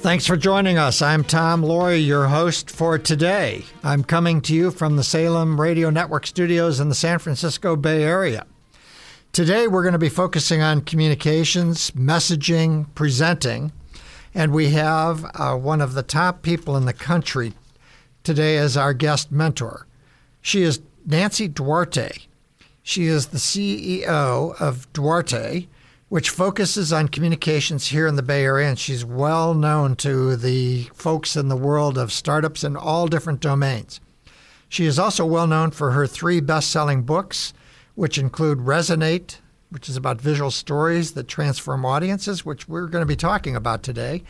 Thanks for joining us. I'm Tom Loarie, your host for today. I'm coming to you from the Salem Radio Network studios in the San Francisco Bay Area. Today, we're going to be focusing on communications, messaging, presenting, and we have one of the top people in the country today as our guest mentor. She is Nancy Duarte. She is the CEO of Duarte, which focuses on communications here in the Bay Area, and she's well known to the folks in the world of startups in all different domains. She is also well known for her three best-selling books, which include Resonate, which is about visual stories that transform audiences, which we're going to be talking about today,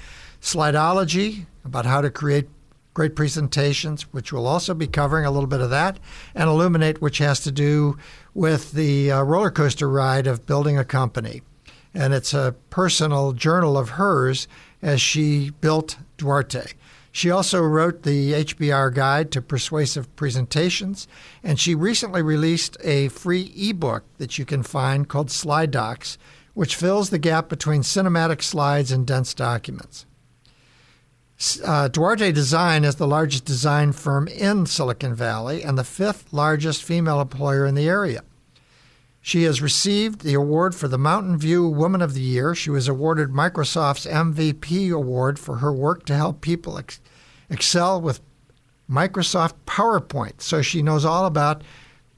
Slideology, about how to create great presentations, which we'll also be covering a little bit of that, and Illuminate, which has to do with the roller coaster ride of building a company. And it's a personal journal of hers as she built Duarte. She also wrote the HBR Guide to Persuasive Presentations, and she recently released a free ebook that you can find called Slide Docs, which fills the gap between cinematic slides and dense documents. Duarte Design is the largest design firm in Silicon Valley and the fifth largest female employer in the area. She has received the award for the Mountain View Woman of the Year. She was awarded Microsoft's MVP award for her work to help people excel with Microsoft PowerPoint. So she knows all about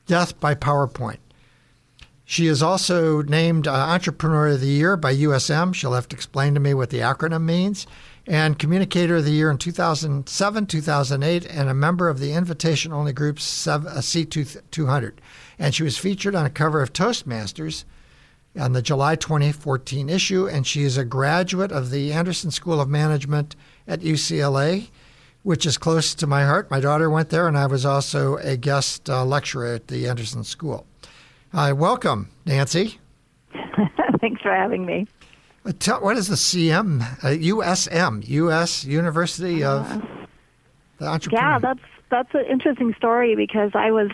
death by PowerPoint. She is also named Entrepreneur of the Year by USM. She'll have to explain to me what the acronym means. And Communicator of the Year in 2007, 2008, and a member of the invitation-only group C200. And she was featured on a cover of Toastmasters on the July 2014 issue, and she is a graduate of the Anderson School of Management at UCLA, which is close to my heart. My daughter went there, and I was also a guest lecturer at the Anderson School. Welcome, Nancy. Thanks for having me. What is the CM? USM, U.S. University of the Entrepreneur. Yeah, that's an interesting story because I was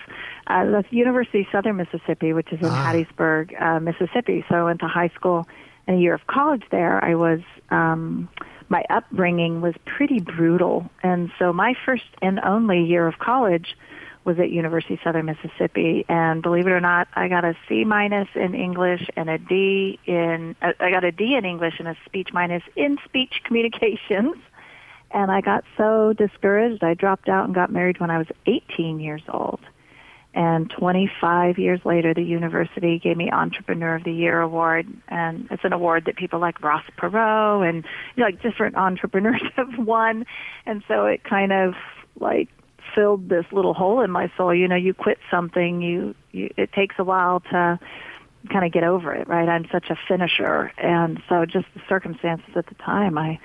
at the University of Southern Mississippi, which is in Hattiesburg, Mississippi. So I went to high school and a year of college there. I was my upbringing was pretty brutal, and so my first and only year of college was at University of Southern Mississippi, and believe it or not, I got a C- in English and a D in I got a D in English and a speech- in speech communications. And I got so discouraged, I dropped out and got married when I was 18 years old. And 25 years later, the university gave me Entrepreneur of the Year award, and it's an award that people like Ross Perot and like different entrepreneurs have won. And so it kind of like filled this little hole in my soul. You know, you quit something, you it takes a while to kind of get over it, right? I'm such a finisher, and so just the circumstances at the time, I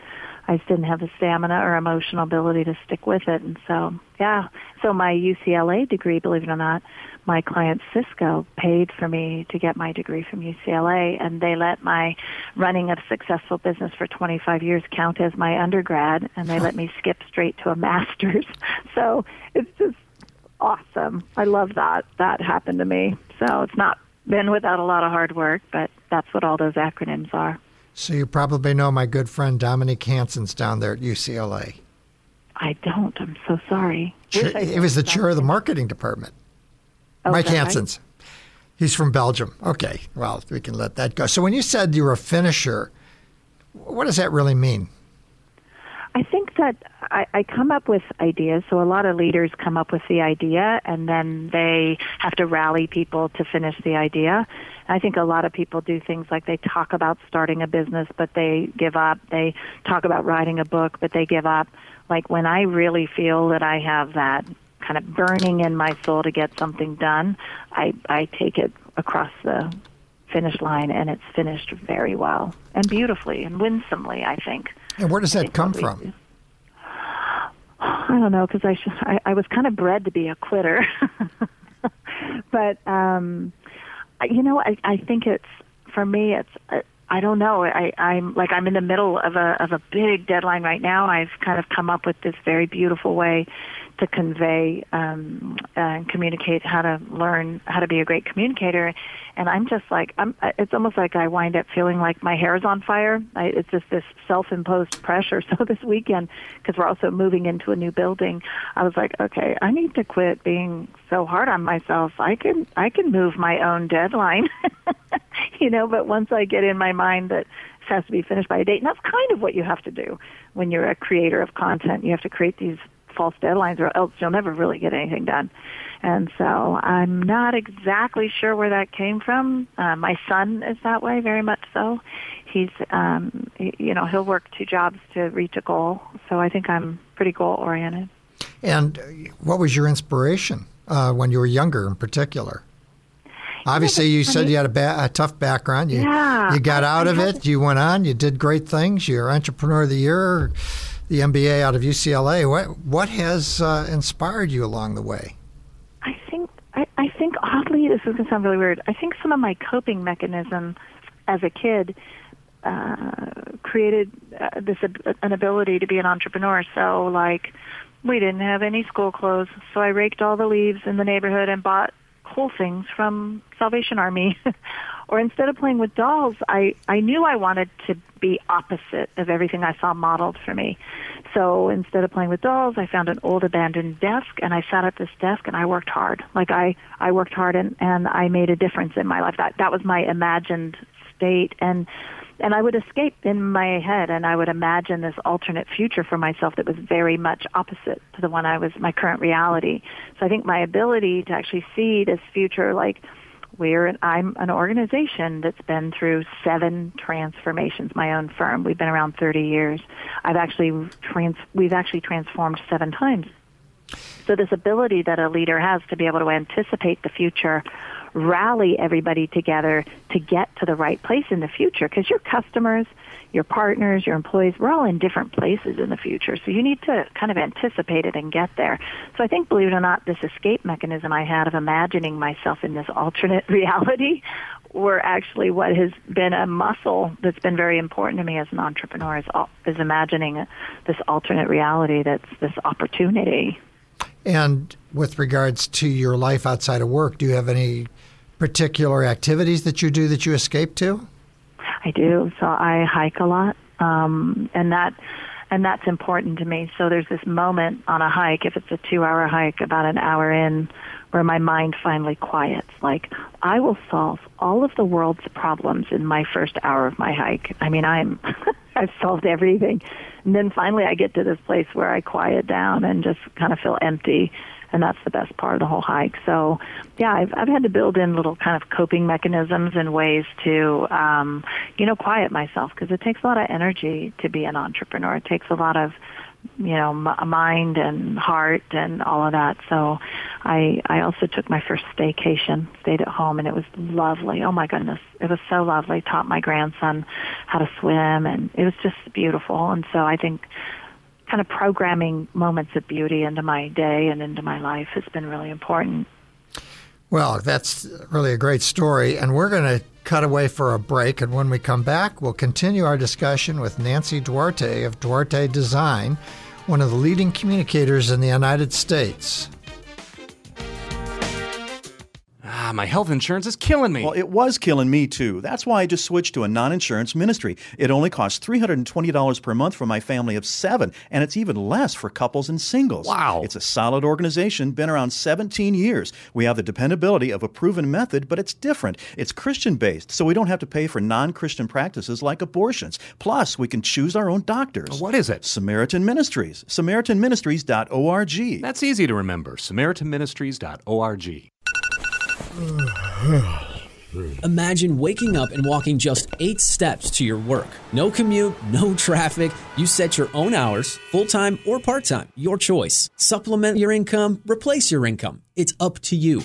didn't have the stamina or emotional ability to stick with it. And so, yeah, so my UCLA degree, believe it or not, my client Cisco paid for me to get my degree from UCLA, and they let my running a successful business for 25 years count as my undergrad, and they let me skip straight to a master's. So it's just awesome. I love that. That happened to me. So it's not been without a lot of hard work, but that's what all those acronyms are. So you probably know my good friend Dominique Hansen's down there at UCLA. I don't. I'm so sorry. He was the chair of the marketing department. Okay. Mike Hansen's. He's from Belgium. Okay. Well, we can let that go. So when you said you were a finisher, what does that really mean? I think that I come up with ideas. So a lot of leaders come up with the idea, and then they have to rally people to finish the idea. I think a lot of people do things like they talk about starting a business, but they give up. They talk about writing a book, but they give up. Like when I really feel that I have that kind of burning in my soul to get something done, I take it across the finish line, and it's finished very well and beautifully and winsomely, I think. And where does that come from? I don't know, because I was kind of bred to be a quitter. But, you know, I think it's, for me, it's, I don't know. I'm in the middle of a big deadline right now. I've kind of come up with this very beautiful way to convey and communicate, how to learn how to be a great communicator. And I'm just like, it's almost like I wind up feeling like my hair is on fire. It's just this self-imposed pressure. So this weekend, because we're also moving into a new building, I was like, okay, I need to quit being so hard on myself. I can move my own deadline. You know, but once I get in my mind that this has to be finished by a date, and that's kind of what you have to do when you're a creator of content. You have to create these false deadlines, or else you'll never really get anything done. And so I'm not exactly sure where that came from. My son is that way, very much so. He's, you know, he'll work 2 jobs to reach a goal. So I think I'm pretty goal-oriented. And what was your inspiration when you were younger in particular? Obviously, you said you had a tough background. You got out of it. You went on. You did great things. You're Entrepreneur of the Year, the MBA out of UCLA. What has inspired you along the way? I think oddly, this is going to sound really weird, I think some of my coping mechanism as a kid created an ability to be an entrepreneur. So, like, we didn't have any school clothes, so I raked all the leaves in the neighborhood and bought cool things from Salvation Army. Or instead of playing with dolls, I knew I wanted to be opposite of everything I saw modeled for me. So instead of playing with dolls, I found an old abandoned desk, and I sat at this desk, and I worked hard. Like, I worked hard, and I made a difference in my life. That was my imagined state, and I would escape in my head, and I would imagine this alternate future for myself that was very much opposite to the one my current reality. So I think my ability to actually see this future, like, I'm an organization that's been through 7 transformations, my own firm. We've been around 30 years. We've actually transformed 7 times. So this ability that a leader has to be able to anticipate the future, rally everybody together to get to the right place in the future, because your customers, your partners, your employees, we're all in different places in the future. So you need to kind of anticipate it and get there. So I think, believe it or not, this escape mechanism I had of imagining myself in this alternate reality were actually what has been a muscle that's been very important to me as an entrepreneur, is imagining this alternate reality that's this opportunity. And with regards to your life outside of work, do you have any particular activities that you do that you escape to? I do. So I hike a lot, and that's important to me. So there's this moment on a hike, if it's a 2-hour hike, about an hour in, where my mind finally quiets. Like, I will solve all of the world's problems in my first hour of my hike. I mean, I've solved everything. And then finally I get to this place where I quiet down and just kind of feel empty. And that's the best part of the whole hike. So, yeah, I've had to build in little kind of coping mechanisms and ways to, you know, quiet myself, because it takes a lot of energy to be an entrepreneur. It takes a lot of, you know, mind and heart and all of that. So I also took my first staycation, stayed at home, and it was lovely. Oh, my goodness. It was so lovely. Taught my grandson how to swim, and it was just beautiful. And so I think kind of programming moments of beauty into my day and into my life has been really important. Well, that's really a great story, and we're going to cut away for a break, and when we come back, we'll continue our discussion with Nancy Duarte of Duarte Design, one of the leading communicators in the United States. my health insurance is killing me. Well, it was killing me too. That's why I just switched to a non-insurance ministry. It only costs $320 per month for my family of 7, and it's even less for couples and singles. Wow. It's a solid organization, been around 17 years. We have the dependability of a proven method, but it's different. It's Christian-based, so we don't have to pay for non-Christian practices like abortions. Plus, we can choose our own doctors. What is it? Samaritan Ministries. SamaritanMinistries.org. That's easy to remember. SamaritanMinistries.org. Imagine waking up and walking just 8 steps to your work. No commute, no traffic. You set your own hours, full-time or part-time, your choice. Supplement your income, replace your income. It's up to you.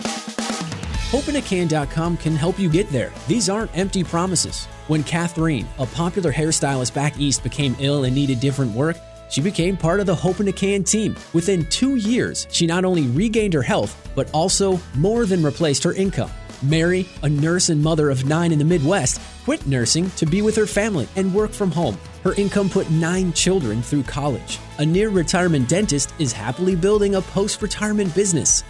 HopeInACan.com can help you get there. These aren't empty promises. When Catherine, a popular hairstylist back east, became ill and needed different work, she became part of the Hope in a Can team. Within 2 years, she not only regained her health, but also more than replaced her income. Mary, a nurse and mother of 9 in the Midwest, quit nursing to be with her family and work from home. Her income put 9 children through college. A near-retirement dentist is happily building a post-retirement business.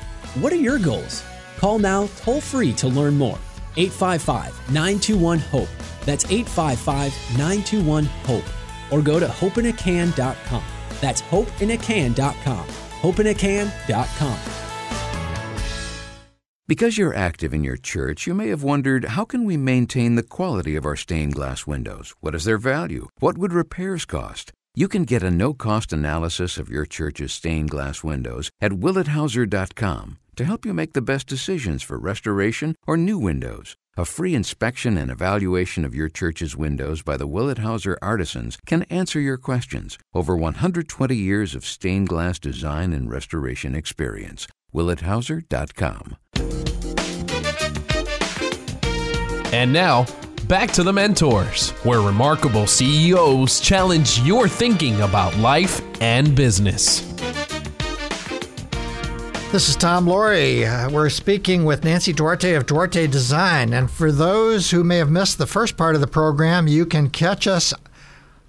What are your goals? Call now toll-free to learn more. 855-921-HOPE. That's 855-921-HOPE. Or go to hopeinacan.com. That's hopeinacan.com. Hopeinacan.com. Because you're active in your church, you may have wondered, how can we maintain the quality of our stained glass windows? What is their value? What would repairs cost? You can get a no-cost analysis of your church's stained glass windows at WillettHauser.com to help you make the best decisions for restoration or new windows. A free inspection and evaluation of your church's windows by the Willett Hauser Artisans can answer your questions. Over 120 years of stained glass design and restoration experience. WillettHauser.com. And now, back to The Mentors, where remarkable CEOs challenge your thinking about life and business. This is Tom Loarie. We're speaking with Nancy Duarte of Duarte Design. And for those who may have missed the first part of the program, you can catch us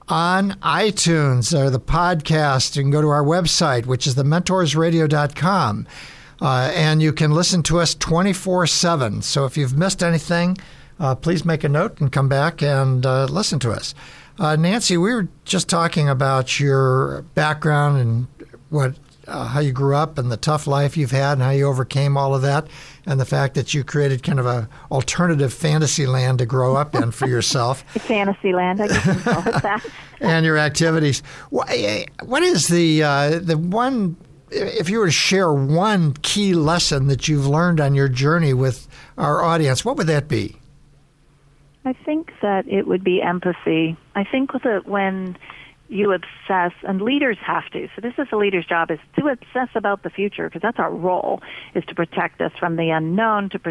on iTunes or the podcast. You can go to our website, which is TheMentorsRadio.com. And you can listen to us 24/7. So if you've missed anything, please make a note and come back and listen to us. Nancy, we were just talking about your background and how you grew up and the tough life you've had and how you overcame all of that, and the fact that you created kind of a alternative fantasy land to grow up in for yourself. Fantasy land, I guess you call it that. And your activities. What is the one, if you were to share one key lesson that you've learned on your journey with our audience, what would that be? I think that it would be empathy. I think that when you obsess, and leaders have to. So this is a leader's job, is to obsess about the future, because that's our role, is to protect us from the unknown, to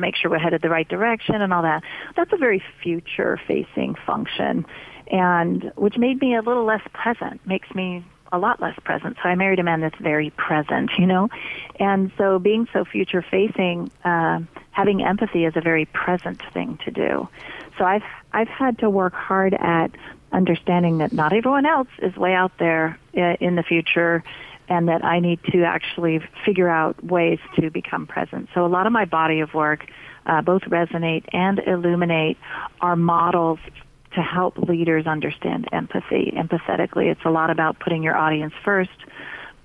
make sure we're headed the right direction and all that. That's a very future-facing function, and which made me a little less present, makes me a lot less present. So I married a man that's very present, you know? And so being so future-facing, having empathy is a very present thing to do. So I've had to work hard at understanding that not everyone else is way out there in the future, and that I need to actually figure out ways to become present. So a lot of my body of work, both Resonate and Illuminate, are models to help leaders understand empathy. Empathetically, it's a lot about putting your audience first,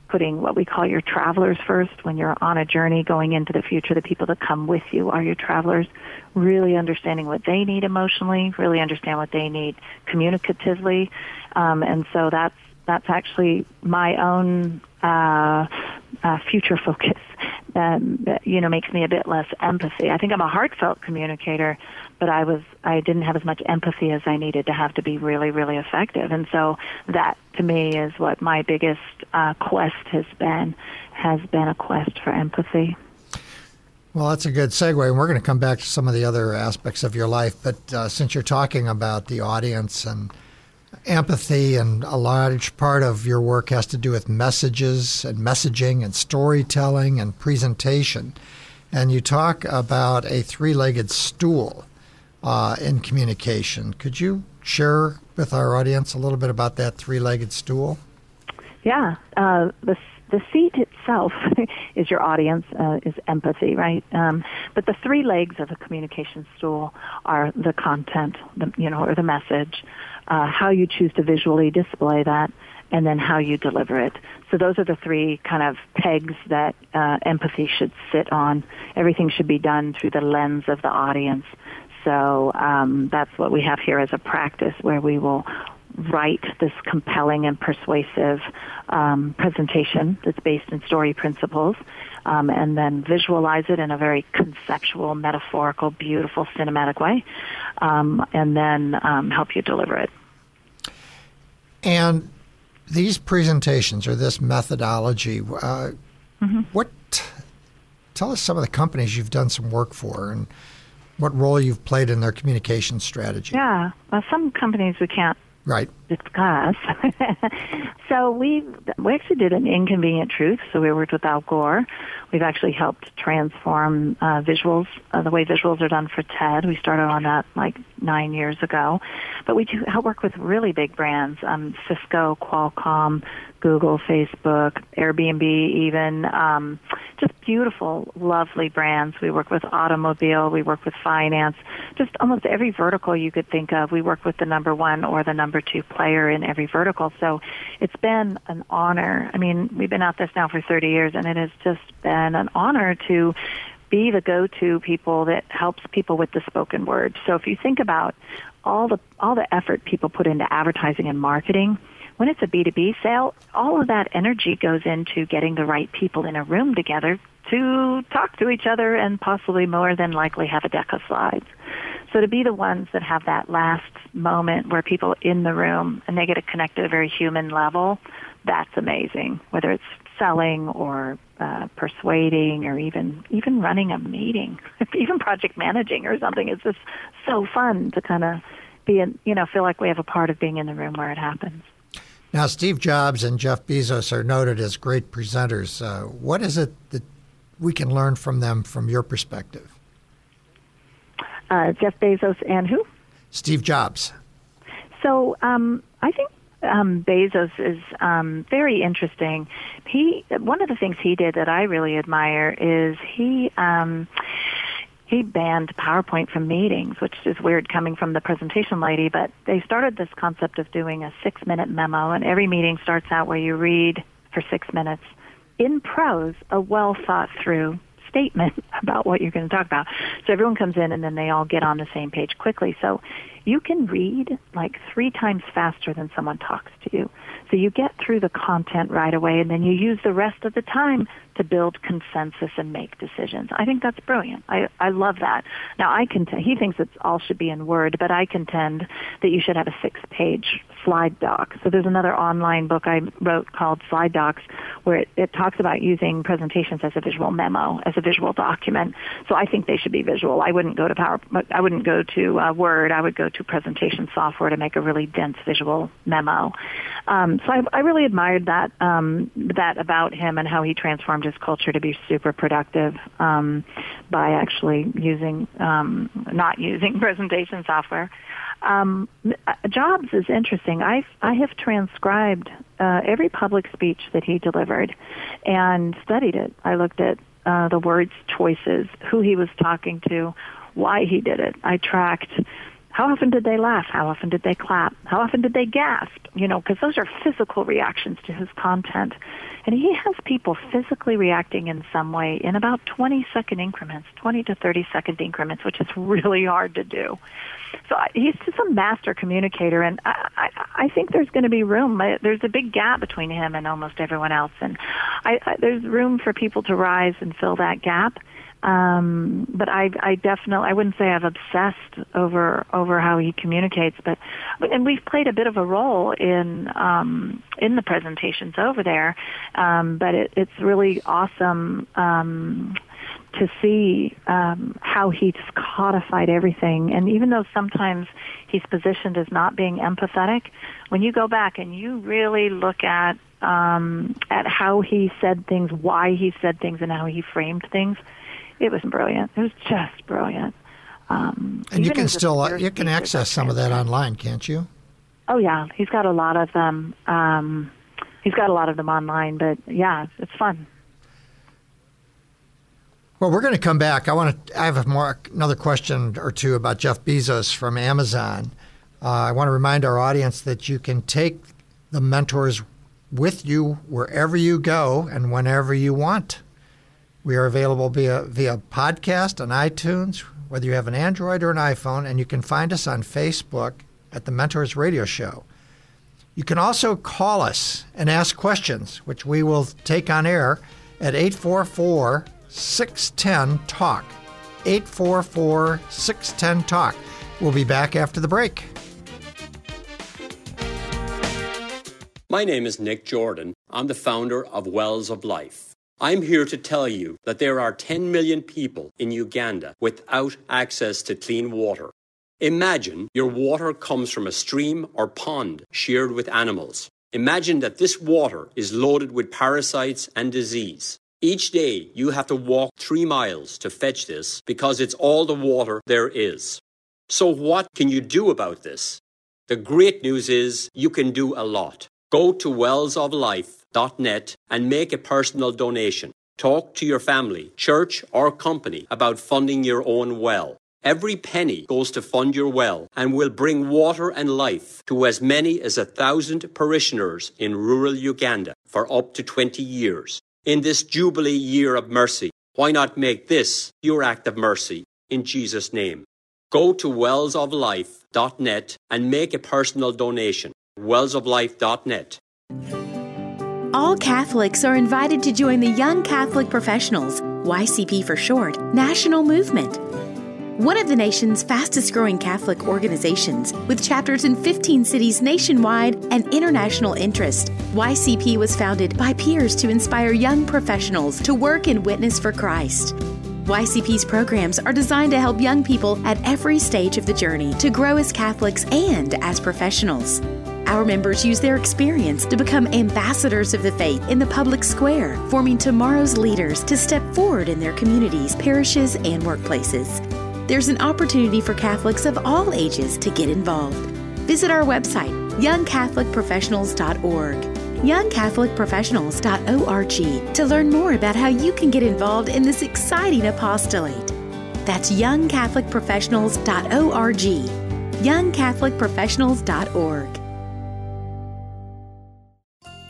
putting what we call your travelers first. When you're on a journey going into the future, the people that come with you are your travelers, really understanding what they need emotionally, really understand what they need communicatively. And so that's actually my own future focus. Makes me a bit less empathy. I think I'm a heartfelt communicator, but I didn't have as much empathy as I needed to have to be really, really effective. And so that, to me, is what my biggest quest has been a quest for empathy. Well, that's a good segue, and we're going to come back to some of the other aspects of your life. But since you're talking about the audience and empathy, and a large part of your work has to do with messages and messaging and storytelling and presentation. And you talk about a 3-legged stool in communication. Could you share with our audience a little bit about that 3-legged stool? Yeah. The The seat itself is your audience, is empathy, right? But the three legs of a communication stool are the content, or the message, how you choose to visually display that, and then how you deliver it. So those are the three kind of pegs that empathy should sit on. Everything should be done through the lens of the audience. So that's what we have here as a practice, where we will write this compelling and persuasive presentation that's based in story principles, and then visualize it in a very conceptual, metaphorical, beautiful, cinematic way, and then help you deliver it. And these presentations, or this methodology, tell us some of the companies you've done some work for and what role you've played in their communication strategy. Yeah, well, some companies we can't discuss. So we actually did an Inconvenient Truth. So we worked with Al Gore. We've actually helped transform visuals, the way visuals are done for TED. We started on that like 9 years ago. But we do work with really big brands, Cisco, Qualcomm, Google, Facebook, Airbnb even, just beautiful, lovely brands. We work with automobile. We work with finance. Just almost every vertical you could think of. We work with the number one or the number two player in every vertical. So it's been an honor. I mean, we've been at this now for 30 years, and it has just been an honor to be the go-to people that helps people with the spoken word. So if you think about all the effort people put into advertising and marketing, when it's a B2B sale, all of that energy goes into getting the right people in a room together to talk to each other and possibly more than likely have a deck of slides. So to be the ones that have that last moment where people in the room and they get to connect at a very human level, that's amazing, whether it's selling or persuading or even running a meeting, even project managing or something. It's just so fun to kind of be in, feel like we have a part of being in the room where it happens. Now, Steve Jobs and Jeff Bezos are noted as great presenters. What is it that we can learn from them from your perspective? Jeff Bezos and who? Steve Jobs. So I think Bezos is very interesting. One of the things he did that I really admire is he banned PowerPoint from meetings, which is weird coming from the presentation lady, but they started this concept of doing a 6-minute memo, and every meeting starts out where you read for 6 minutes in prose a well-thought-through statement about what you're going to talk about. So everyone comes in, and then they all get on the same page quickly. So you can read like 3 times faster than someone talks to you. So you get through the content right away, and then you use the rest of the time to build consensus and make decisions. I think that's brilliant. I love that. Now, he thinks it all should be in Word, but I contend that you should have a 6-page slide doc. So there's another online book I wrote called Slide Docs where it talks about using presentations as a visual memo, as a visual document. So I think they should be visual. I wouldn't go to PowerPoint. I wouldn't go to Word. I would go to presentation software to make a really dense visual memo. So I really admired that about him and how he transformed his culture to be super productive by actually using not using presentation software. Jobs is interesting. I have transcribed every public speech that he delivered and studied it. I looked at the words choices, who he was talking to, why he did it. I tracked how often did they laugh? How often did they clap? How often did they gasp? Because those are physical reactions to his content. And he has people physically reacting in some way in about 20-second increments, 20 to 30-second increments, which is really hard to do. So he's just a master communicator, and I think there's going to be room. There's a big gap between him and almost everyone else, and there's room for people to rise and fill that gap. But I definitely, I wouldn't say I've obsessed over how he communicates, and we've played a bit of a role in the presentations over there. But it's really awesome, to see, how he's codified everything. And even though sometimes he's positioned as not being empathetic, when you go back and you really look at how he said things, why he said things, and how he framed things, it was brilliant. It was just brilliant. And you can still access some of that online, can't you? Oh yeah, he's got a lot of them. he's got a lot of them online, but yeah, it's fun. Well, we're going to come back. I have another question or two about Jeff Bezos from Amazon. I want to remind our audience that you can take the mentors with you wherever you go and whenever you want. We are available via podcast on iTunes, whether you have an Android or an iPhone, and you can find us on Facebook at The Mentors Radio Show. You can also call us and ask questions, which we will take on air at 844-610-TALK. 844-610-TALK. We'll be back after the break. My name is Nick Jordan. I'm the founder of Wells of Life. I'm here to tell you that there are 10 million people in Uganda without access to clean water. Imagine your water comes from a stream or pond shared with animals. Imagine that this water is loaded with parasites and disease. Each day you have to walk 3 miles to fetch this because it's all the water there is. So what can you do about this? The great news is you can do a lot. Go to wellsoflife.net and make a personal donation. Talk to your family, church, or company about funding your own well. Every penny goes to fund your well and will bring water and life to as many as 1,000 parishioners in rural Uganda for up to 20 years. In this Jubilee year of mercy, why not make this your act of mercy in Jesus' name? Go to wellsoflife.net and make a personal donation. wellsoflife.net. All Catholics are invited to join the Young Catholic Professionals, YCP for short, national movement. One of the nation's fastest-growing Catholic organizations, with chapters in 15 cities nationwide and international interest, YCP was founded by peers to inspire young professionals to work and witness for Christ. YCP's programs are designed to help young people at every stage of the journey to grow as Catholics and as professionals. Our members use their experience to become ambassadors of the faith in the public square, forming tomorrow's leaders to step forward in their communities, parishes, and workplaces. There's an opportunity for Catholics of all ages to get involved. Visit our website, youngcatholicprofessionals.org, youngcatholicprofessionals.org, to learn more about how you can get involved in this exciting apostolate. That's youngcatholicprofessionals.org, youngcatholicprofessionals.org.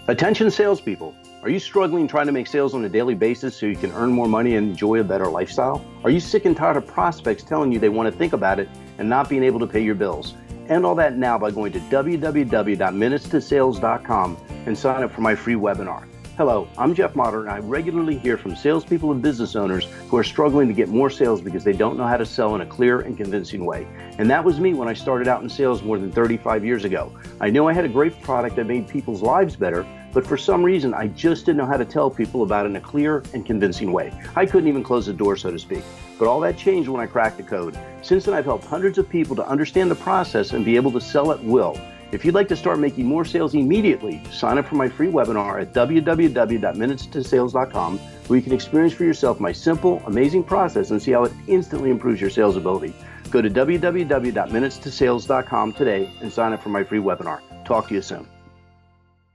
Attention salespeople. Are you struggling trying to make sales on a daily basis so you can earn more money and enjoy a better lifestyle? Are you sick and tired of prospects telling you they want to think about it and not being able to pay your bills? End all that now by going to www.minutestosales.com and sign up for my free webinar. Hello, I'm Jeff Motter, and I regularly hear from salespeople and business owners who are struggling to get more sales because they don't know how to sell in a clear and convincing way. And that was me when I started out in sales more than 35 years ago. I knew I had a great product that made people's lives better, but for some reason, I just didn't know how to tell people about it in a clear and convincing way. I couldn't even close the door, so to speak. But all that changed when I cracked the code. Since then, I've helped hundreds of people to understand the process and be able to sell at will. If you'd like to start making more sales immediately, sign up for my free webinar at www.minutestosales.com, where you can experience for yourself my simple, amazing process and see how it instantly improves your sales ability. Go to www.minutestosales.com today and sign up for my free webinar. Talk to you soon.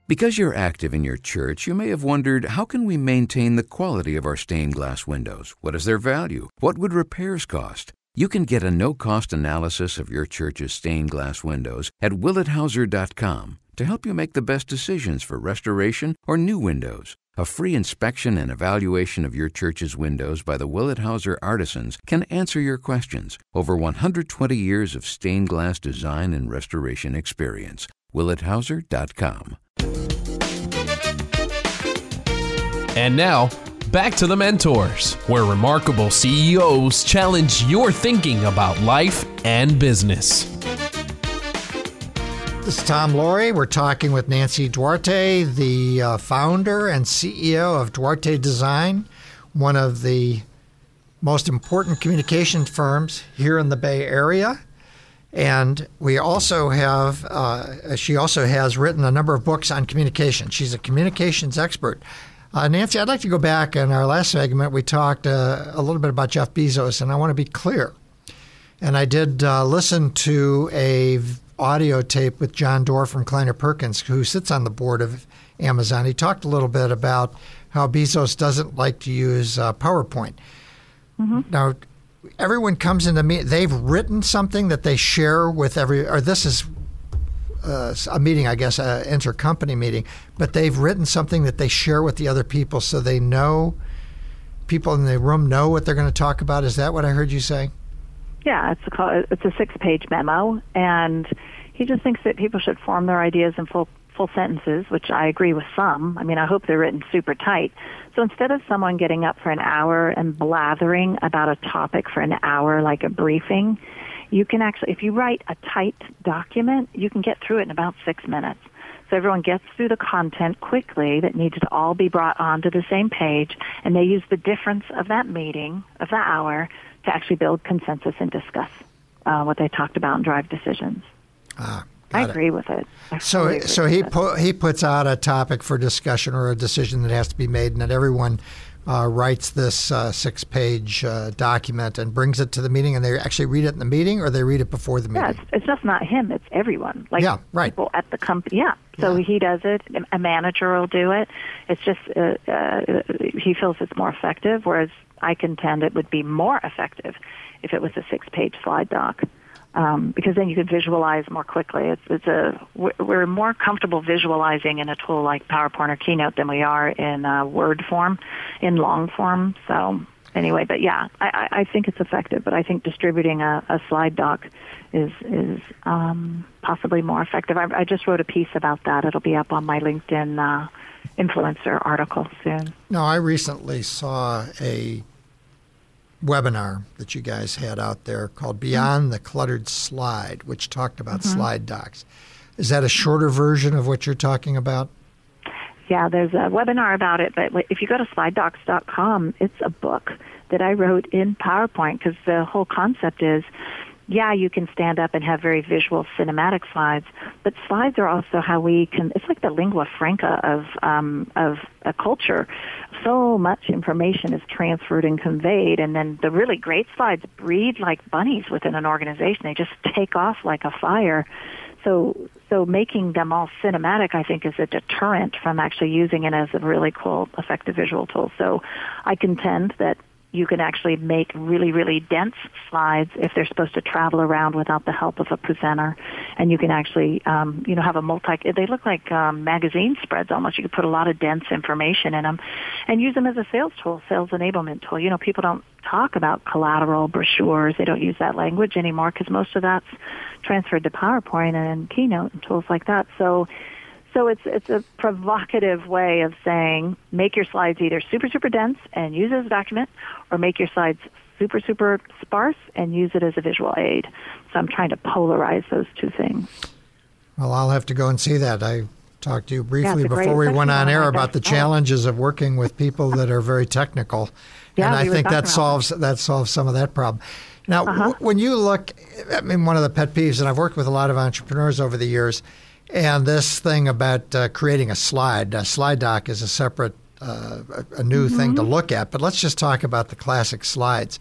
Because you're active in your church, you may have wondered, how can we maintain the quality of our stained glass windows? What is their value? What would repairs cost? You can get a no-cost analysis of your church's stained glass windows at willetthauser.com to help you make the best decisions for restoration or new windows. A free inspection and evaluation of your church's windows by the Willett Hauser Artisans can answer your questions. Over 120 years of stained glass design and restoration experience. willetthauser.com. And now, back to The Mentors, where remarkable CEOs challenge your thinking about life and business. This is Tom Loarie. We're talking with Nancy Duarte, the founder and CEO of Duarte Design, one of the most important communication firms here in the Bay Area. And we also have, she also has written a number of books on communication. She's a communications expert. Nancy, I'd like to go back. In our last segment, we talked a little bit about Jeff Bezos, and I want to be clear. And I did listen to an audio tape with John Doerr from Kleiner Perkins, who sits on the board of Amazon. He talked a little bit about how Bezos doesn't like to use PowerPoint. Mm-hmm. Now, everyone comes into me. They've written something that they share with every, or this is a meeting, I guess, an intercompany meeting, but they've written something that they share with the other people so they know, people in the room know what they're going to talk about. Is that what I heard you say? Yeah, it's a 6-page memo, and he just thinks that people should form their ideas in full sentences, which I agree with some. I mean, I hope they're written super tight. So instead of someone getting up for an hour and blathering about a topic for an hour like a briefing, you can actually, if you write a tight document, you can get through it in about 6 minutes. So everyone gets through the content quickly that needs to all be brought onto the same page, and they use the difference of that meeting, of the hour, to actually build consensus and discuss what they talked about and drive decisions. I agree with it. He puts out a topic for discussion or a decision that has to be made, and that everyone writes this 6-page document and brings it to the meeting, and they actually read it in the meeting, or they read it before the meeting? Yeah, it's just not him. It's everyone. Like, yeah, right. People at the company. Yeah. So he does it. A manager will do it. It's just he feels it's more effective, whereas I contend it would be more effective if it was a 6-page slide doc, because then you could visualize more quickly. We're more comfortable visualizing in a tool like PowerPoint or Keynote than we are in Word form, in long form. So anyway, but yeah, I think it's effective, but I think distributing a slide doc is possibly more effective. I just wrote a piece about that. It'll be up on my LinkedIn influencer article soon. No, I recently saw a webinar that you guys had out there called Beyond the Cluttered Slide, which talked about slide docs. Is that a shorter version of what you're talking about? Yeah, there's a webinar about it, but if you go to slidedocs.com, it's a book that I wrote in PowerPoint, because the whole concept is, yeah, you can stand up and have very visual cinematic slides, but slides are also how we can, it's like the lingua franca of a culture. So much information is transferred and conveyed, and then the really great slides breed like bunnies within an organization. They just take off like a fire. So making them all cinematic, I think, is a deterrent from actually using it as a really cool, effective visual tool. So I contend that you can actually make really, really dense slides if they're supposed to travel around without the help of a presenter. And you can actually, have they look like magazine spreads almost. You could put a lot of dense information in them and use them as a sales tool, sales enablement tool. You know, people don't talk about collateral, brochures. They don't use that language anymore because most of that's transferred to PowerPoint and Keynote and tools like that. So it's a provocative way of saying make your slides either super, super dense and use it as a document, or make your slides super, super sparse and use it as a visual aid. So I'm trying to polarize those two things. Well, I'll have to go and see that. I talked to you briefly before we went on air about the challenges of working with people that are very technical. Yeah, and I think that solves some of that problem. Now, when you look, I mean, one of the pet peeves, and I've worked with a lot of entrepreneurs over the years, and this thing about creating a slide doc is a separate, a new thing to look at. But let's just talk about the classic slides.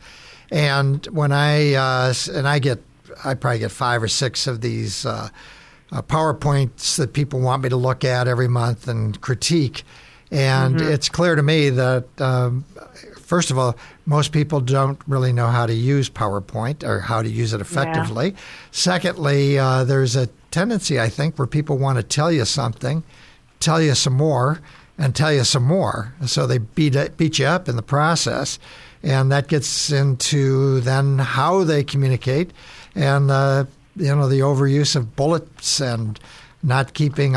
And when I probably get 5 or 6 of these PowerPoints that people want me to look at every month and critique. And it's clear to me that, first of all, most people don't really know how to use PowerPoint or how to use it effectively. Yeah. Secondly, there's a tendency, I think, where people want to tell you something, tell you some more, and tell you some more. So they beat you up in the process, and that gets into then how they communicate, and the overuse of bullets and not having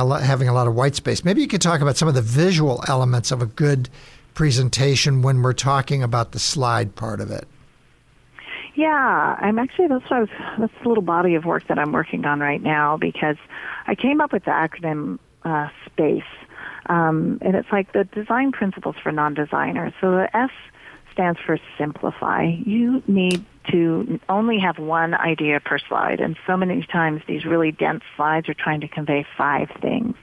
a lot of white space. Maybe you could talk about some of the visual elements of a good presentation when we're talking about the slide part of it. Yeah, that's the little body of work that I'm working on right now, because I came up with the acronym SPACE, and it's like the design principles for non-designers. So the S stands for simplify. You need to only have one idea per slide, and so many times these really dense slides are trying to convey 5 things.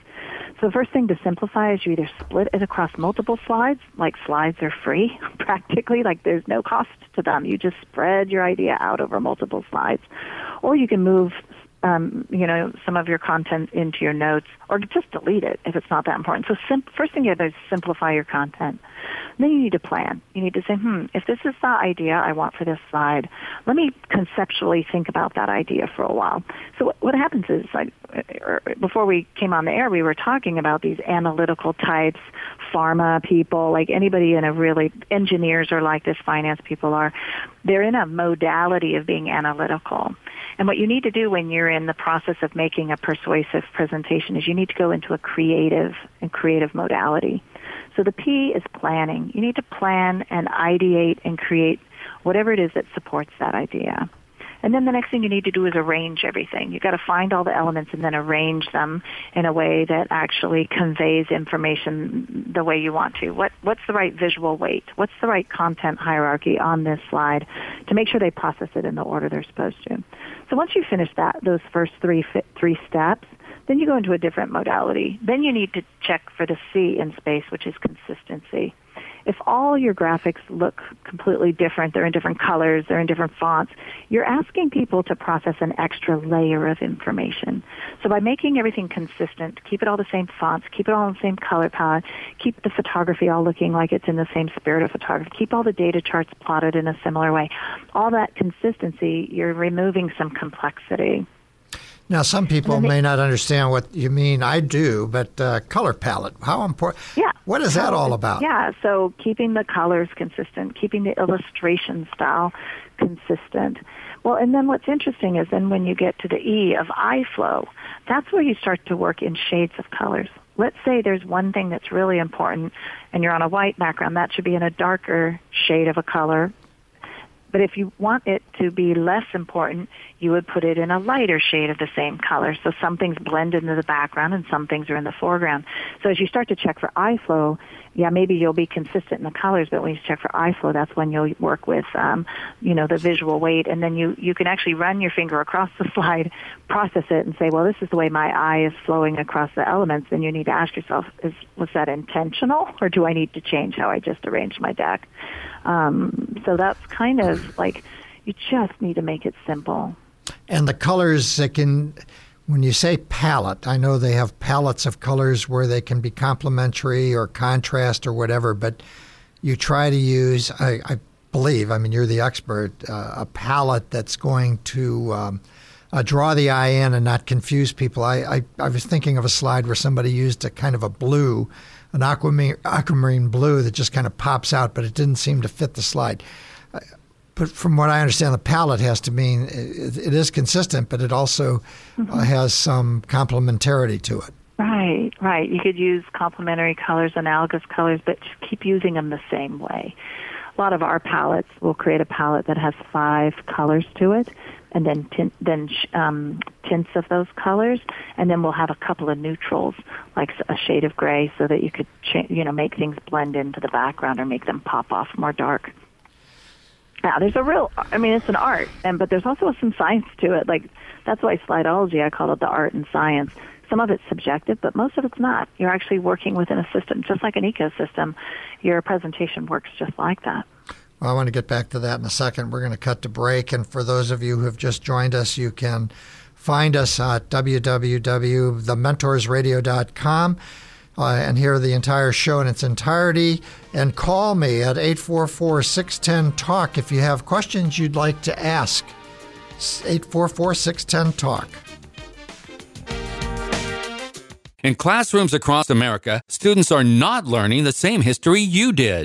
So the first thing to simplify is you either split it across multiple slides, like slides are free, practically, like there's no cost to them. You just spread your idea out over multiple slides. Or you can move some of your content into your notes, or just delete it if it's not that important. So first thing you have to do is simplify your content. Then you need to plan. You need to say, if this is the idea I want for this slide, let me conceptually think about that idea for a while. So what happens is, before we came on the air, we were talking about these analytical types, pharma people, like anybody in a really, engineers are like this, finance people are. They're in a modality of being analytical. And what you need to do when you're in the process of making a persuasive presentation is you need to go into a creative modality. So the P is planning. You need to plan and ideate and create whatever it is that supports that idea. And then the next thing you need to do is arrange everything. You've got to find all the elements and then arrange them in a way that actually conveys information the way you want to. What's the right visual weight? What's the right content hierarchy on this slide to make sure they process it in the order they're supposed to? So once you finish that, those first three steps, then you go into a different modality. Then you need to check for the C in space, which is consistency. If all your graphics look completely different, they're in different colors, they're in different fonts, you're asking people to process an extra layer of information. So by making everything consistent, keep it all the same fonts, keep it all in the same color palette, keep the photography all looking like it's in the same spirit of photography, keep all the data charts plotted in a similar way. All that consistency, you're removing some complexity. Now, some people may not understand what you mean. I do, but color palette, how important? Yeah. What is that all about? Yeah, so keeping the colors consistent, keeping the illustration style consistent. Well, and then what's interesting is then when you get to the E of eye flow, that's where you start to work in shades of colors. Let's say there's one thing that's really important, and you're on a white background. That should be in a darker shade of a color. But if you want it to be less important, you would put it in a lighter shade of the same color. So some things blend into the background and some things are in the foreground. So as you start to check for eye flow, maybe you'll be consistent in the colors, but when you check for eye flow, that's when you'll work with, the visual weight. And then you can actually run your finger across the slide, process it, and say, well, this is the way my eye is flowing across the elements. And you need to ask yourself, was that intentional, or do I need to change how I just arranged my deck? So that's kind of, you just need to make it simple. And the colors when you say palette, I know they have palettes of colors where they can be complementary or contrast or whatever, but you try to use, I believe, you're the expert, a palette that's going to draw the eye in and not confuse people. I was thinking of a slide where somebody used a kind of a blue, an aquamarine blue that just kind of pops out, but it didn't seem to fit the slide. But from what I understand, the palette has to mean it is consistent, but it also has some complementarity to it. Right. You could use complementary colors, analogous colors, but just keep using them the same way. A lot of our palettes will create a palette that has 5 colors to it, and then tints of those colors, and then we'll have a couple of neutrals, like a shade of gray, so that you could make things blend into the background or make them pop off more dark. Now, there's it's an art, but there's also some science to it. Like, that's why Slideology, I call it the art and science. Some of it's subjective, but most of it's not. You're actually working within a system, just like an ecosystem. Your presentation works just like that. Well, I want to get back to that in a second. We're going to cut to break, and for those of you who have just joined us, you can find us at www.thementorsradio.com. And hear the entire show in its entirety, and call me at 844-610-TALK if you have questions you'd like to ask. 844-610-TALK. In classrooms across America, students are not learning the same history you did.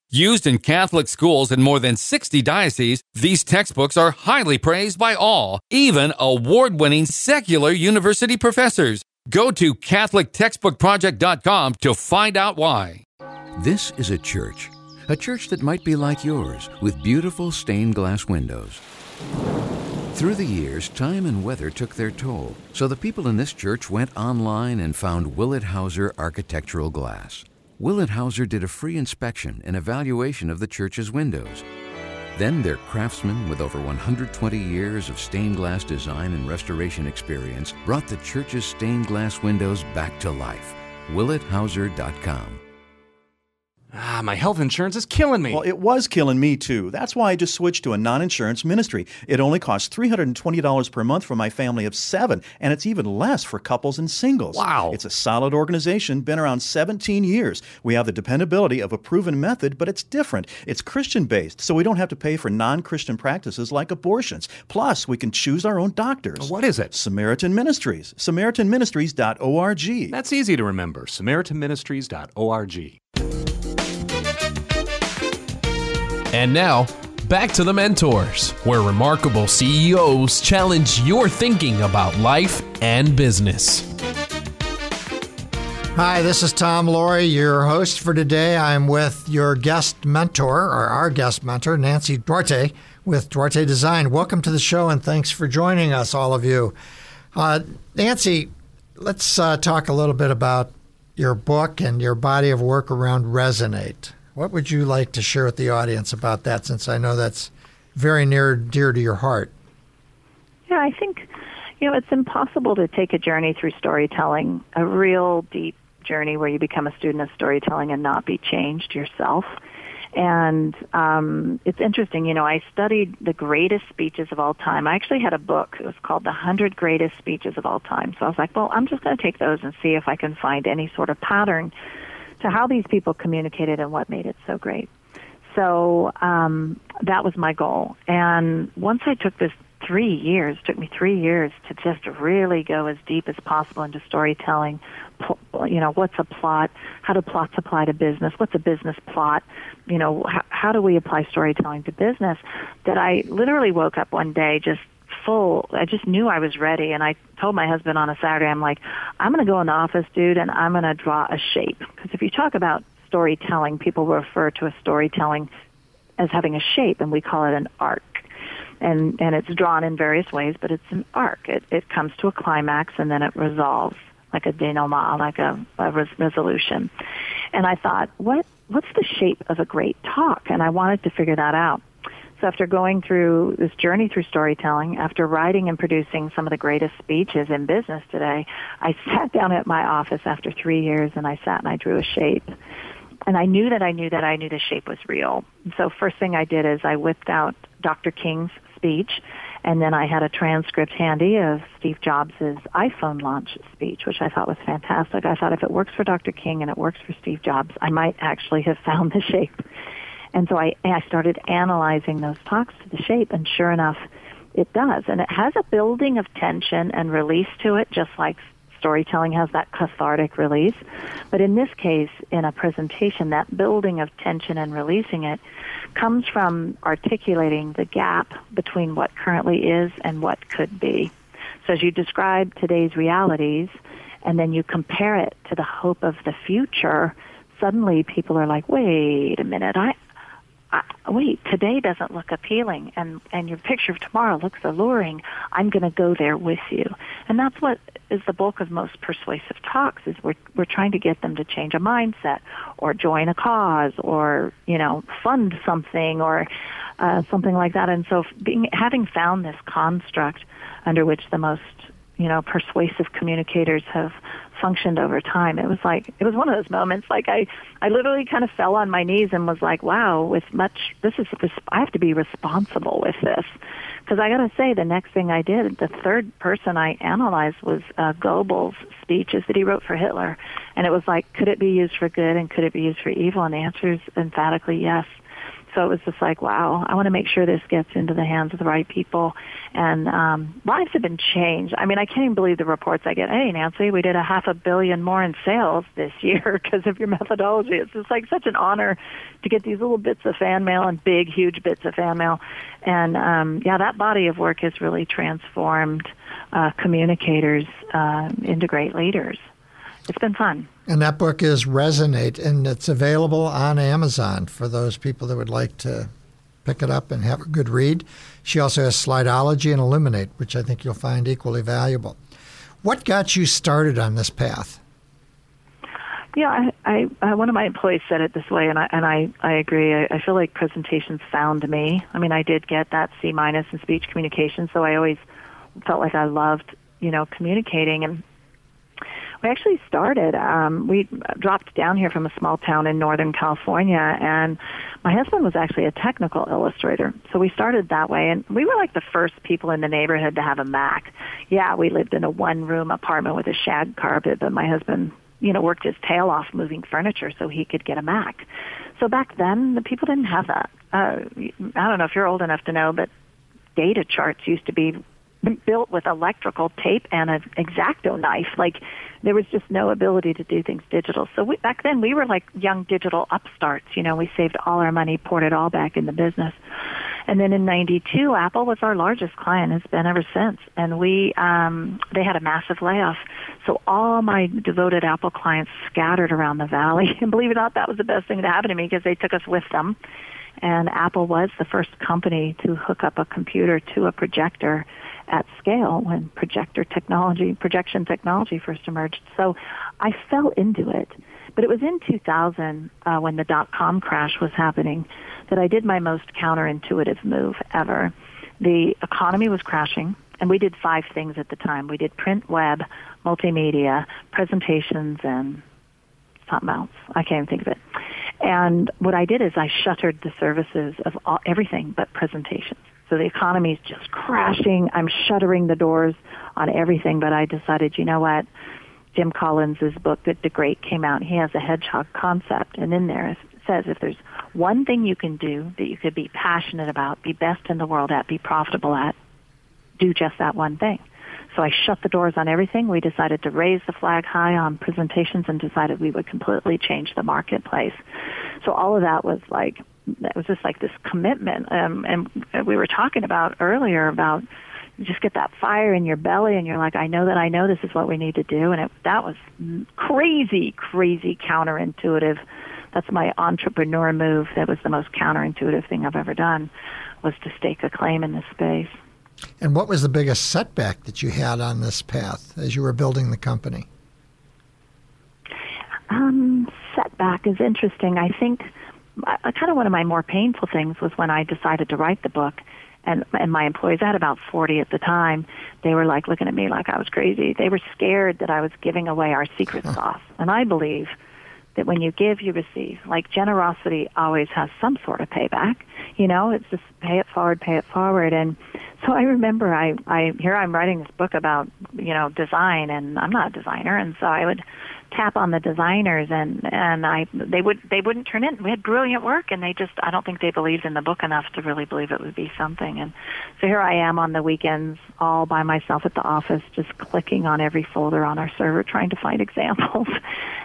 Used in Catholic schools in more than 60 dioceses, these textbooks are highly praised by all, even award-winning secular university professors. Go to CatholicTextbookProject.com to find out why. This is a church that might be like yours, with beautiful stained glass windows. Through the years, time and weather took their toll, so the people in this church went online and found Willett Hauser Architectural Glass. Willett Hauser did a free inspection and evaluation of the church's windows. Then their craftsmen, with over 120 years of stained glass design and restoration experience, brought the church's stained glass windows back to life. WillettHauser.com. My health insurance is killing me. Well, it was killing me, too. That's why I just switched to a non-insurance ministry. It only costs $320 per month for my family of 7, and it's even less for couples and singles. Wow. It's a solid organization, been around 17 years. We have the dependability of a proven method, but it's different. It's Christian-based, so we don't have to pay for non-Christian practices like abortions. Plus, we can choose our own doctors. What is it? Samaritan Ministries. SamaritanMinistries.org. That's easy to remember. SamaritanMinistries.org. And now, back to The Mentors, where remarkable CEOs challenge your thinking about life and business. Hi, this is Tom Loarie, your host for today. I'm with your guest mentor, or our guest mentor, Nancy Duarte, with Duarte Design. Welcome to the show, and thanks for joining us, all of you. Nancy, let's talk a little bit about your book and your body of work around Resonate. What would you like to share with the audience about that, since I know that's very near and dear to your heart? Yeah, I think, it's impossible to take a journey through storytelling, a real deep journey where you become a student of storytelling and not be changed yourself. And it's interesting, I studied the greatest speeches of all time. I actually had a book. It was called The 100 Greatest Speeches of All Time. So I was like, well, I'm just going to take those and see if I can find any sort of pattern to how these people communicated and what made it so great. So that was my goal. And once I took this 3 years, it took me 3 years to just really go as deep as possible into storytelling. What's a plot? How do plots apply to business? What's a business plot? How do we apply storytelling to business? That I literally woke up one day just full. I just knew I was ready, and I told my husband on a Saturday, I'm like, I'm going to go in the office, dude, and I'm going to draw a shape. Because if you talk about storytelling, people refer to a storytelling as having a shape, and we call it an arc. And it's drawn in various ways, but it's an arc. It comes to a climax, and then it resolves like a denouement, like a resolution. And I thought, what's the shape of a great talk? And I wanted to figure that out. So after going through this journey through storytelling, after writing and producing some of the greatest speeches in business today, I sat down at my office after 3 years, and I sat and I drew a shape. And I knew that I knew the shape was real. So first thing I did is I whipped out Dr. King's speech, and then I had a transcript handy of Steve Jobs' iPhone launch speech, which I thought was fantastic. I thought if it works for Dr. King and it works for Steve Jobs, I might actually have found the shape. And so I started analyzing those talks to the shape, and sure enough, it does. And it has a building of tension and release to it, just like storytelling has that cathartic release. But in this case, in a presentation, that building of tension and releasing it comes from articulating the gap between what currently is and what could be. So as you describe today's realities, and then you compare it to the hope of the future, suddenly people are like, wait a minute, today doesn't look appealing, and your picture of tomorrow looks alluring. I'm going to go there with you. And that's what is the bulk of most persuasive talks, is we're trying to get them to change a mindset or join a cause or, fund something or something like that. And so having found this construct under which the most, persuasive communicators have functioned over time, it was one of those moments like I literally kind of fell on my knees and was like, wow, I have to be responsible with this. Because I got to say, the next thing I did, the third person I analyzed was Goebbels' speeches that he wrote for Hitler. And it was like, could it be used for good and could it be used for evil? And the answer is emphatically yes. So it was just like, wow, I want to make sure this gets into the hands of the right people. And lives have been changed. I mean, I can't even believe the reports I get. Hey, Nancy, we did $500 million more in sales this year because of your methodology. It's just like such an honor to get these little bits of fan mail and big, huge bits of fan mail. And, yeah, that body of work has really transformed communicators into great leaders. It's been fun. And that book is Resonate, and it's available on Amazon for those people that would like to pick it up and have a good read. She also has Slideology and Illuminate, which I think you'll find equally valuable. What got you started on this path? Yeah, I one of my employees said it this way, and I agree. I feel like presentations found me. I mean, I did get that C- in speech communication, so I always felt like I loved, you know, communicating. And we actually started, we dropped down here from a small town in Northern California, and my husband was actually a technical illustrator. So we started that way, and we were like the first people in the neighborhood to have a Mac. Yeah, we lived in a one-room apartment with a shag carpet, but my husband, you know, worked his tail off moving furniture so he could get a Mac. So back then, the people didn't have that. I don't know if you're old enough to know, but data charts used to be built with electrical tape and an X-Acto knife. Like, there was just no ability to do things digital. So we, back then, we were like young digital upstarts. You know, we saved all our money, poured it all back in the business. And then in 92, Apple was our largest client. It's been ever since. And we, they had a massive layoff. So all my devoted Apple clients scattered around the valley. And believe it or not, that was the best thing to happen to me because they took us with them. And Apple was the first company to hook up a computer to a projector at scale when projection technology first emerged. So I fell into it. But it was in 2000 when the dot-com crash was happening that I did my most counterintuitive move ever. The economy was crashing, and we did five things at the time. We did print, web, multimedia, presentations, and something else. I can't even think of it. And what I did is I shuttered the services of everything but presentations. So the economy's just crashing. I'm shuttering the doors on everything, but I decided, you know what? Jim Collins' book, The Great, came out. He has a hedgehog concept, and in there it says if there's one thing you can do that you could be passionate about, be best in the world at, be profitable at, do just that one thing. So I shut the doors on everything. We decided to raise the flag high on presentations and decided we would completely change the marketplace. So all of that was like, that was just like this commitment. And we were talking about earlier about just get that fire in your belly and you're like, I know this is what we need to do. And that was crazy counterintuitive. That's my entrepreneur move. That was the most counterintuitive thing I've ever done, was to stake a claim in this space. And what was the biggest setback that you had on this path as you were building the company? Setback is interesting. I think kind of one of my more painful things was when I decided to write the book, and my employees, I had about 40 at the time, they were like looking at me like I was crazy. They were scared that I was giving away our secret sauce. And I believe that when you give, you receive. Like, generosity always has some sort of payback. You know, it's just pay it forward. And so I remember here I'm writing this book about, you know, design, and I'm not a designer, and so I would tap on the designers, and they wouldn't turn in. We had brilliant work, and they just, I don't think they believed in the book enough to really believe it would be something. And so here I am on the weekends all by myself at the office, just clicking on every folder on our server trying to find examples.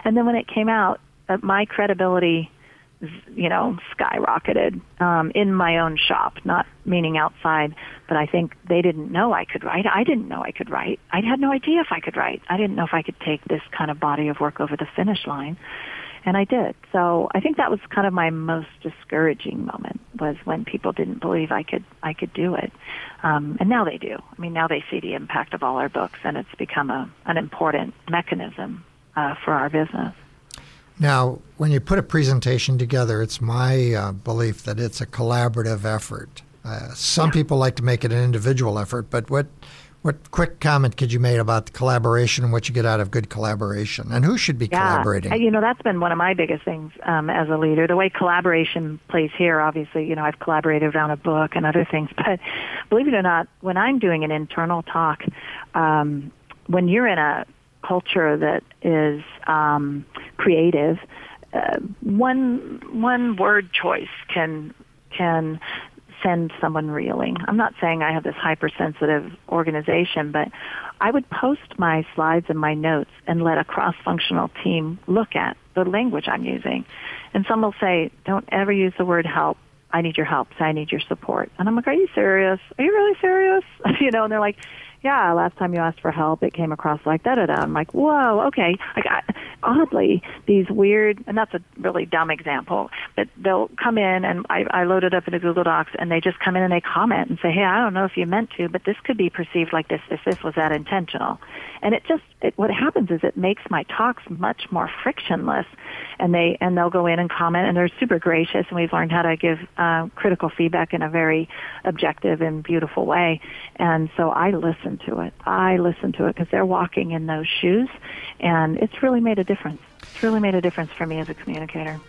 And then when it came out, my credibility, you know, skyrocketed in my own shop, not meaning outside, but I think they didn't know I could write. I didn't know I could write. I had no idea if I could write. I didn't know if I could take this kind of body of work over the finish line, and I did. So I think that was kind of my most discouraging moment, was when people didn't believe I could do it. And now they do. I mean, now they see the impact of all our books, and it's become an important mechanism for our business. Now, when you put a presentation together, it's my belief that it's a collaborative effort. Some people like to make it an individual effort, but what quick comment could you make about the collaboration and what you get out of good collaboration, and who should be collaborating? You know, that's been one of my biggest things as a leader, the way collaboration plays here. Obviously, you know, I've collaborated on a book and other things, but believe it or not, when I'm doing an internal talk, when you're in a culture that is creative, one word choice can can send someone reeling. I'm not saying I have this hypersensitive organization, but I would post my slides and my notes and let a cross-functional team look at the language I'm using. And some will say, don't ever use the word help. I need your help. I need your support. And I'm like, are you serious? Are you really serious? You know, and they're like, yeah, last time you asked for help, it came across like da-da-da. I'm like, whoa, okay. I got, oddly, these weird, and that's a really dumb example, but they'll come in, and I load it up into Google Docs, and they just come in and they comment and say, hey, I don't know if you meant to, but this could be perceived like this if this was that intentional. And it just, what happens is it makes my talks much more frictionless, and they'll go in and comment, and they're super gracious, and we've learned how to give critical feedback in a very objective and beautiful way. And so I listen to it. I listen to it because they're walking in those shoes, and it's really made a difference. It's really made a difference for me as a communicator.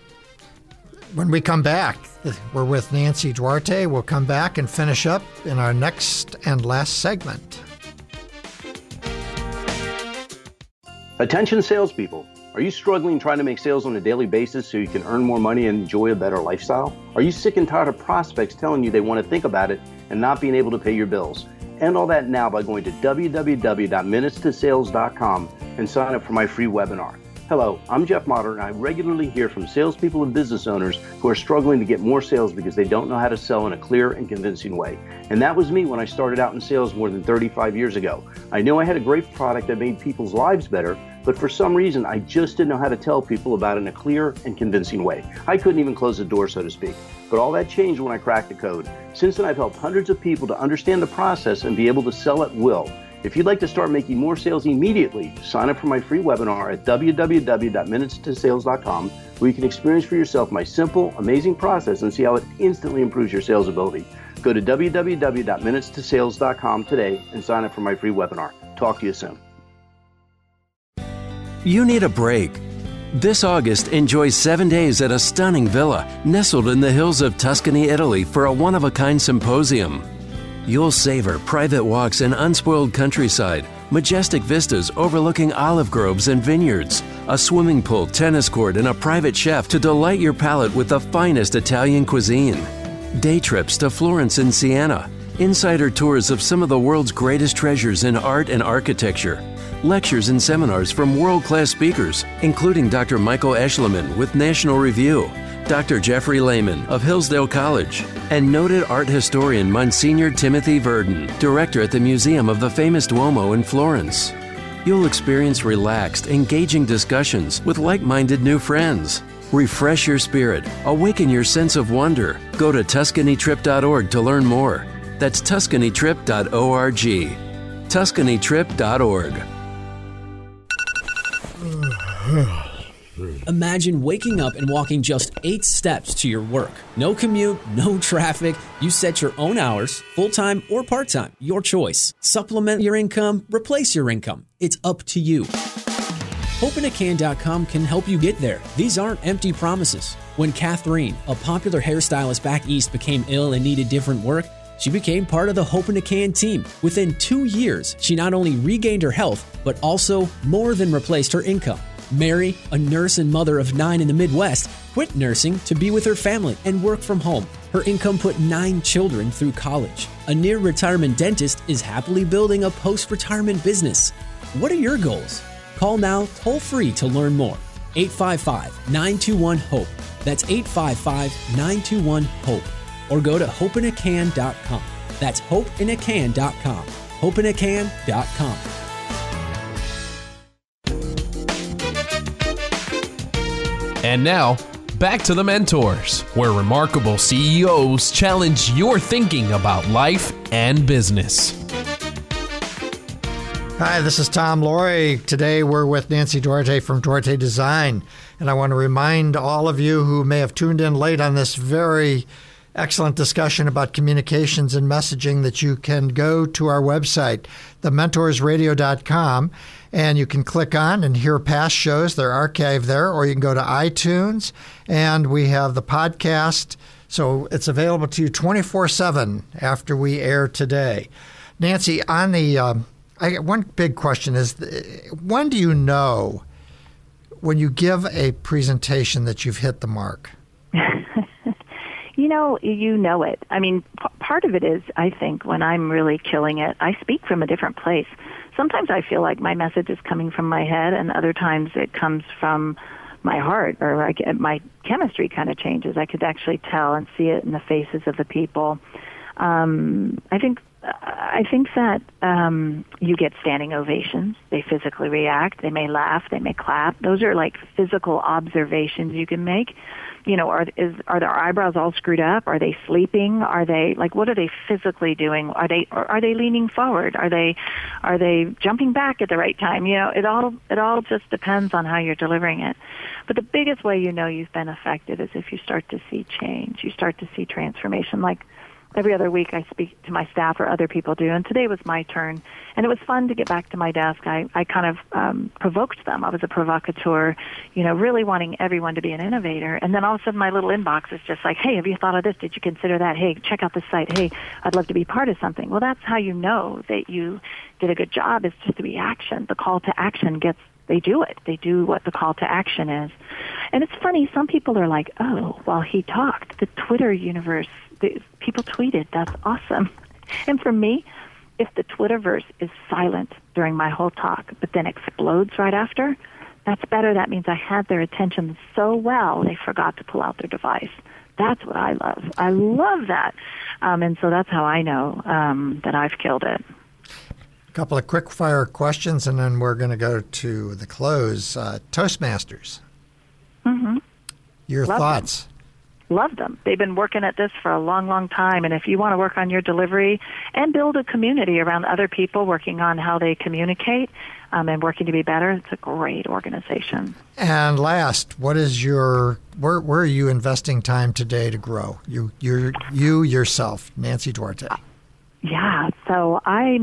When we come back, we're with Nancy Duarte. We'll come back and finish up in our next and last segment. Attention salespeople. Are you struggling trying to make sales on a daily basis so you can earn more money and enjoy a better lifestyle? Are you sick and tired of prospects telling you they want to think about it and not being able to pay your bills? End all that now by going to www.minutestosales.com and sign up for my free webinar. Hello, I'm Jeff Motter, and I regularly hear from salespeople and business owners who are struggling to get more sales because they don't know how to sell in a clear and convincing way. And that was me when I started out in sales more than 35 years ago. I knew I had a great product that made people's lives better, but for some reason, I just didn't know how to tell people about it in a clear and convincing way. I couldn't even close the door, so to speak. But all that changed when I cracked the code. Since then, I've helped hundreds of people to understand the process and be able to sell at will. If you'd like to start making more sales immediately, sign up for my free webinar at www.minutestosales.com, where you can experience for yourself my simple, amazing process and see how it instantly improves your sales ability. Go to www.minutestosales.com today and sign up for my free webinar. Talk to you soon. You need a break. This August, enjoy 7 days at a stunning villa nestled in the hills of Tuscany, Italy for a one-of-a-kind symposium. You'll savor private walks in unspoiled countryside, majestic vistas overlooking olive groves and vineyards, a swimming pool, tennis court, and a private chef to delight your palate with the finest Italian cuisine. Day trips to Florence and Siena, insider tours of some of the world's greatest treasures in art and architecture, lectures and seminars from world-class speakers, including Dr. Michael Eshleman with National Review, Dr. Jeffrey Lehman of Hillsdale College, and noted art historian Monsignor Timothy Verdon, director at the Museum of the Famous Duomo in Florence. You'll experience relaxed, engaging discussions with like-minded new friends. Refresh your spirit, awaken your sense of wonder. Go to TuscanyTrip.org to learn more. That's TuscanyTrip.org. TuscanyTrip.org. Imagine waking up and walking just 8 steps to your work. No commute, no traffic. You set your own hours, full-time or part-time, your choice. Supplement your income, replace your income. It's up to you. HopeInACan.com can help you get there. These aren't empty promises. When Catherine, a popular hairstylist back east, became ill and needed different work, she became part of the Hope in a Can team. Within 2 years, she not only regained her health, but also more than replaced her income. Mary, a nurse and mother of 9 in the Midwest, quit nursing to be with her family and work from home. Her income put 9 children through college. A near-retirement dentist is happily building a post-retirement business. What are your goals? Call now toll-free to learn more. 855-921-HOPE. That's 855-921-HOPE. Or go to hopeinacan.com. That's hopeinacan.com. Hopeinacan.com. And now, back to The Mentors, where remarkable CEOs challenge your thinking about life and business. Hi, this is Tom Loarie. Today we're with Nancy Duarte from Duarte Design. And I want to remind all of you who may have tuned in late on this very excellent discussion about communications and messaging that you can go to our website, TheMentorsRadio.com, and you can click on and hear past shows. They're archived there, or you can go to iTunes, and we have the podcast. So it's available to you 24/7 after we air today. Nancy, on the one big question is, when do you know when you give a presentation that you've hit the mark? You know it. I mean, part of it is, I think, when I'm really killing it, I speak from a different place. Sometimes I feel like my message is coming from my head, and other times it comes from my heart, or my chemistry kind of changes. I could actually tell and see it in the faces of the people. I think that you get standing ovations. They physically react. They may laugh. They may clap. Those are like physical observations you can make. You know, are their eyebrows all screwed up? Are they sleeping? Are they like, what are they physically doing? Are they leaning forward? Are they jumping back at the right time? You know, it all just depends on how you're delivering it. But the biggest way you know you've been effective is if you start to see change. You start to see transformation. Like, every other week I speak to my staff, or other people do, and today was my turn. And it was fun to get back to my desk. I kind of provoked them. I was a provocateur, you know, really wanting everyone to be an innovator. And then all of a sudden my little inbox is just like, hey, have you thought of this? Did you consider that? Hey, check out this site. Hey, I'd love to be part of something. Well, that's how you know that you did a good job, is just the reaction. The call to action gets, they do it. They do what the call to action is. And it's funny, some people are like, oh, well, he talked. The Twitter universe, people tweeted, that's awesome. And for me, if the Twitterverse is silent during my whole talk, but then explodes right after, that's better. That means I had their attention so well, they forgot to pull out their device. That's what I love. I love that. And so that's how I know that I've killed it. A couple of quick fire questions, and then we're going to go to the close. Toastmasters. Mm-hmm. Your love thoughts. Them. Love them. They've been working at this for a long, long time. And if you want to work on your delivery and build a community around other people working on how they communicate and working to be better, it's a great organization. And last, what is your where are you investing time today to grow? You yourself, Nancy Duarte. Yeah, so I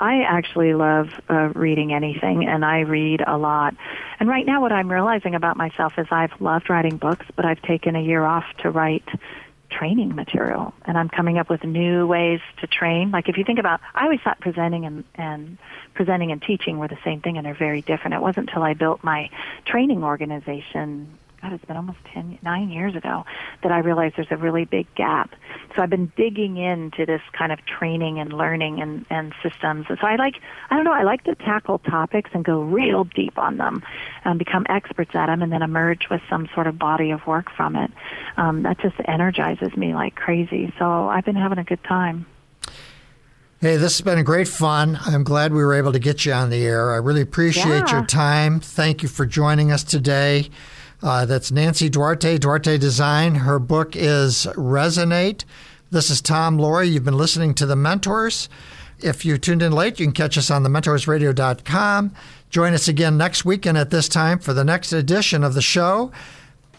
actually love reading anything, and I read a lot. And right now what I'm realizing about myself is I've loved writing books, but I've taken a year off to write training material, and I'm coming up with new ways to train. Like, if you think about, I always thought presenting and teaching were the same thing, and they're very different. It wasn't until I built my training organization, God, it's been almost 9 years ago, that I realized there's a really big gap. So I've been digging into this kind of training and learning and systems. And so I like to tackle topics and go real deep on them and become experts at them, and then emerge with some sort of body of work from it. That just energizes me like crazy. So I've been having a good time. Hey, this has been a great fun. I'm glad we were able to get you on the air. I really appreciate your time. Thank you for joining us today. That's Nancy Duarte, Duarte Design. Her book is Resonate. This is Tom Loarie. You've been listening to The Mentors. If you tuned in late, you can catch us on TheMentorsRadio.com. Join us again next weekend at this time for the next edition of the show.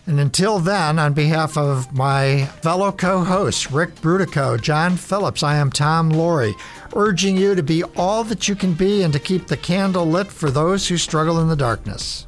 And until then, on behalf of my fellow co-hosts, Rick Brudico, John Phillips, I am Tom Loarie, urging you to be all that you can be and to keep the candle lit for those who struggle in the darkness.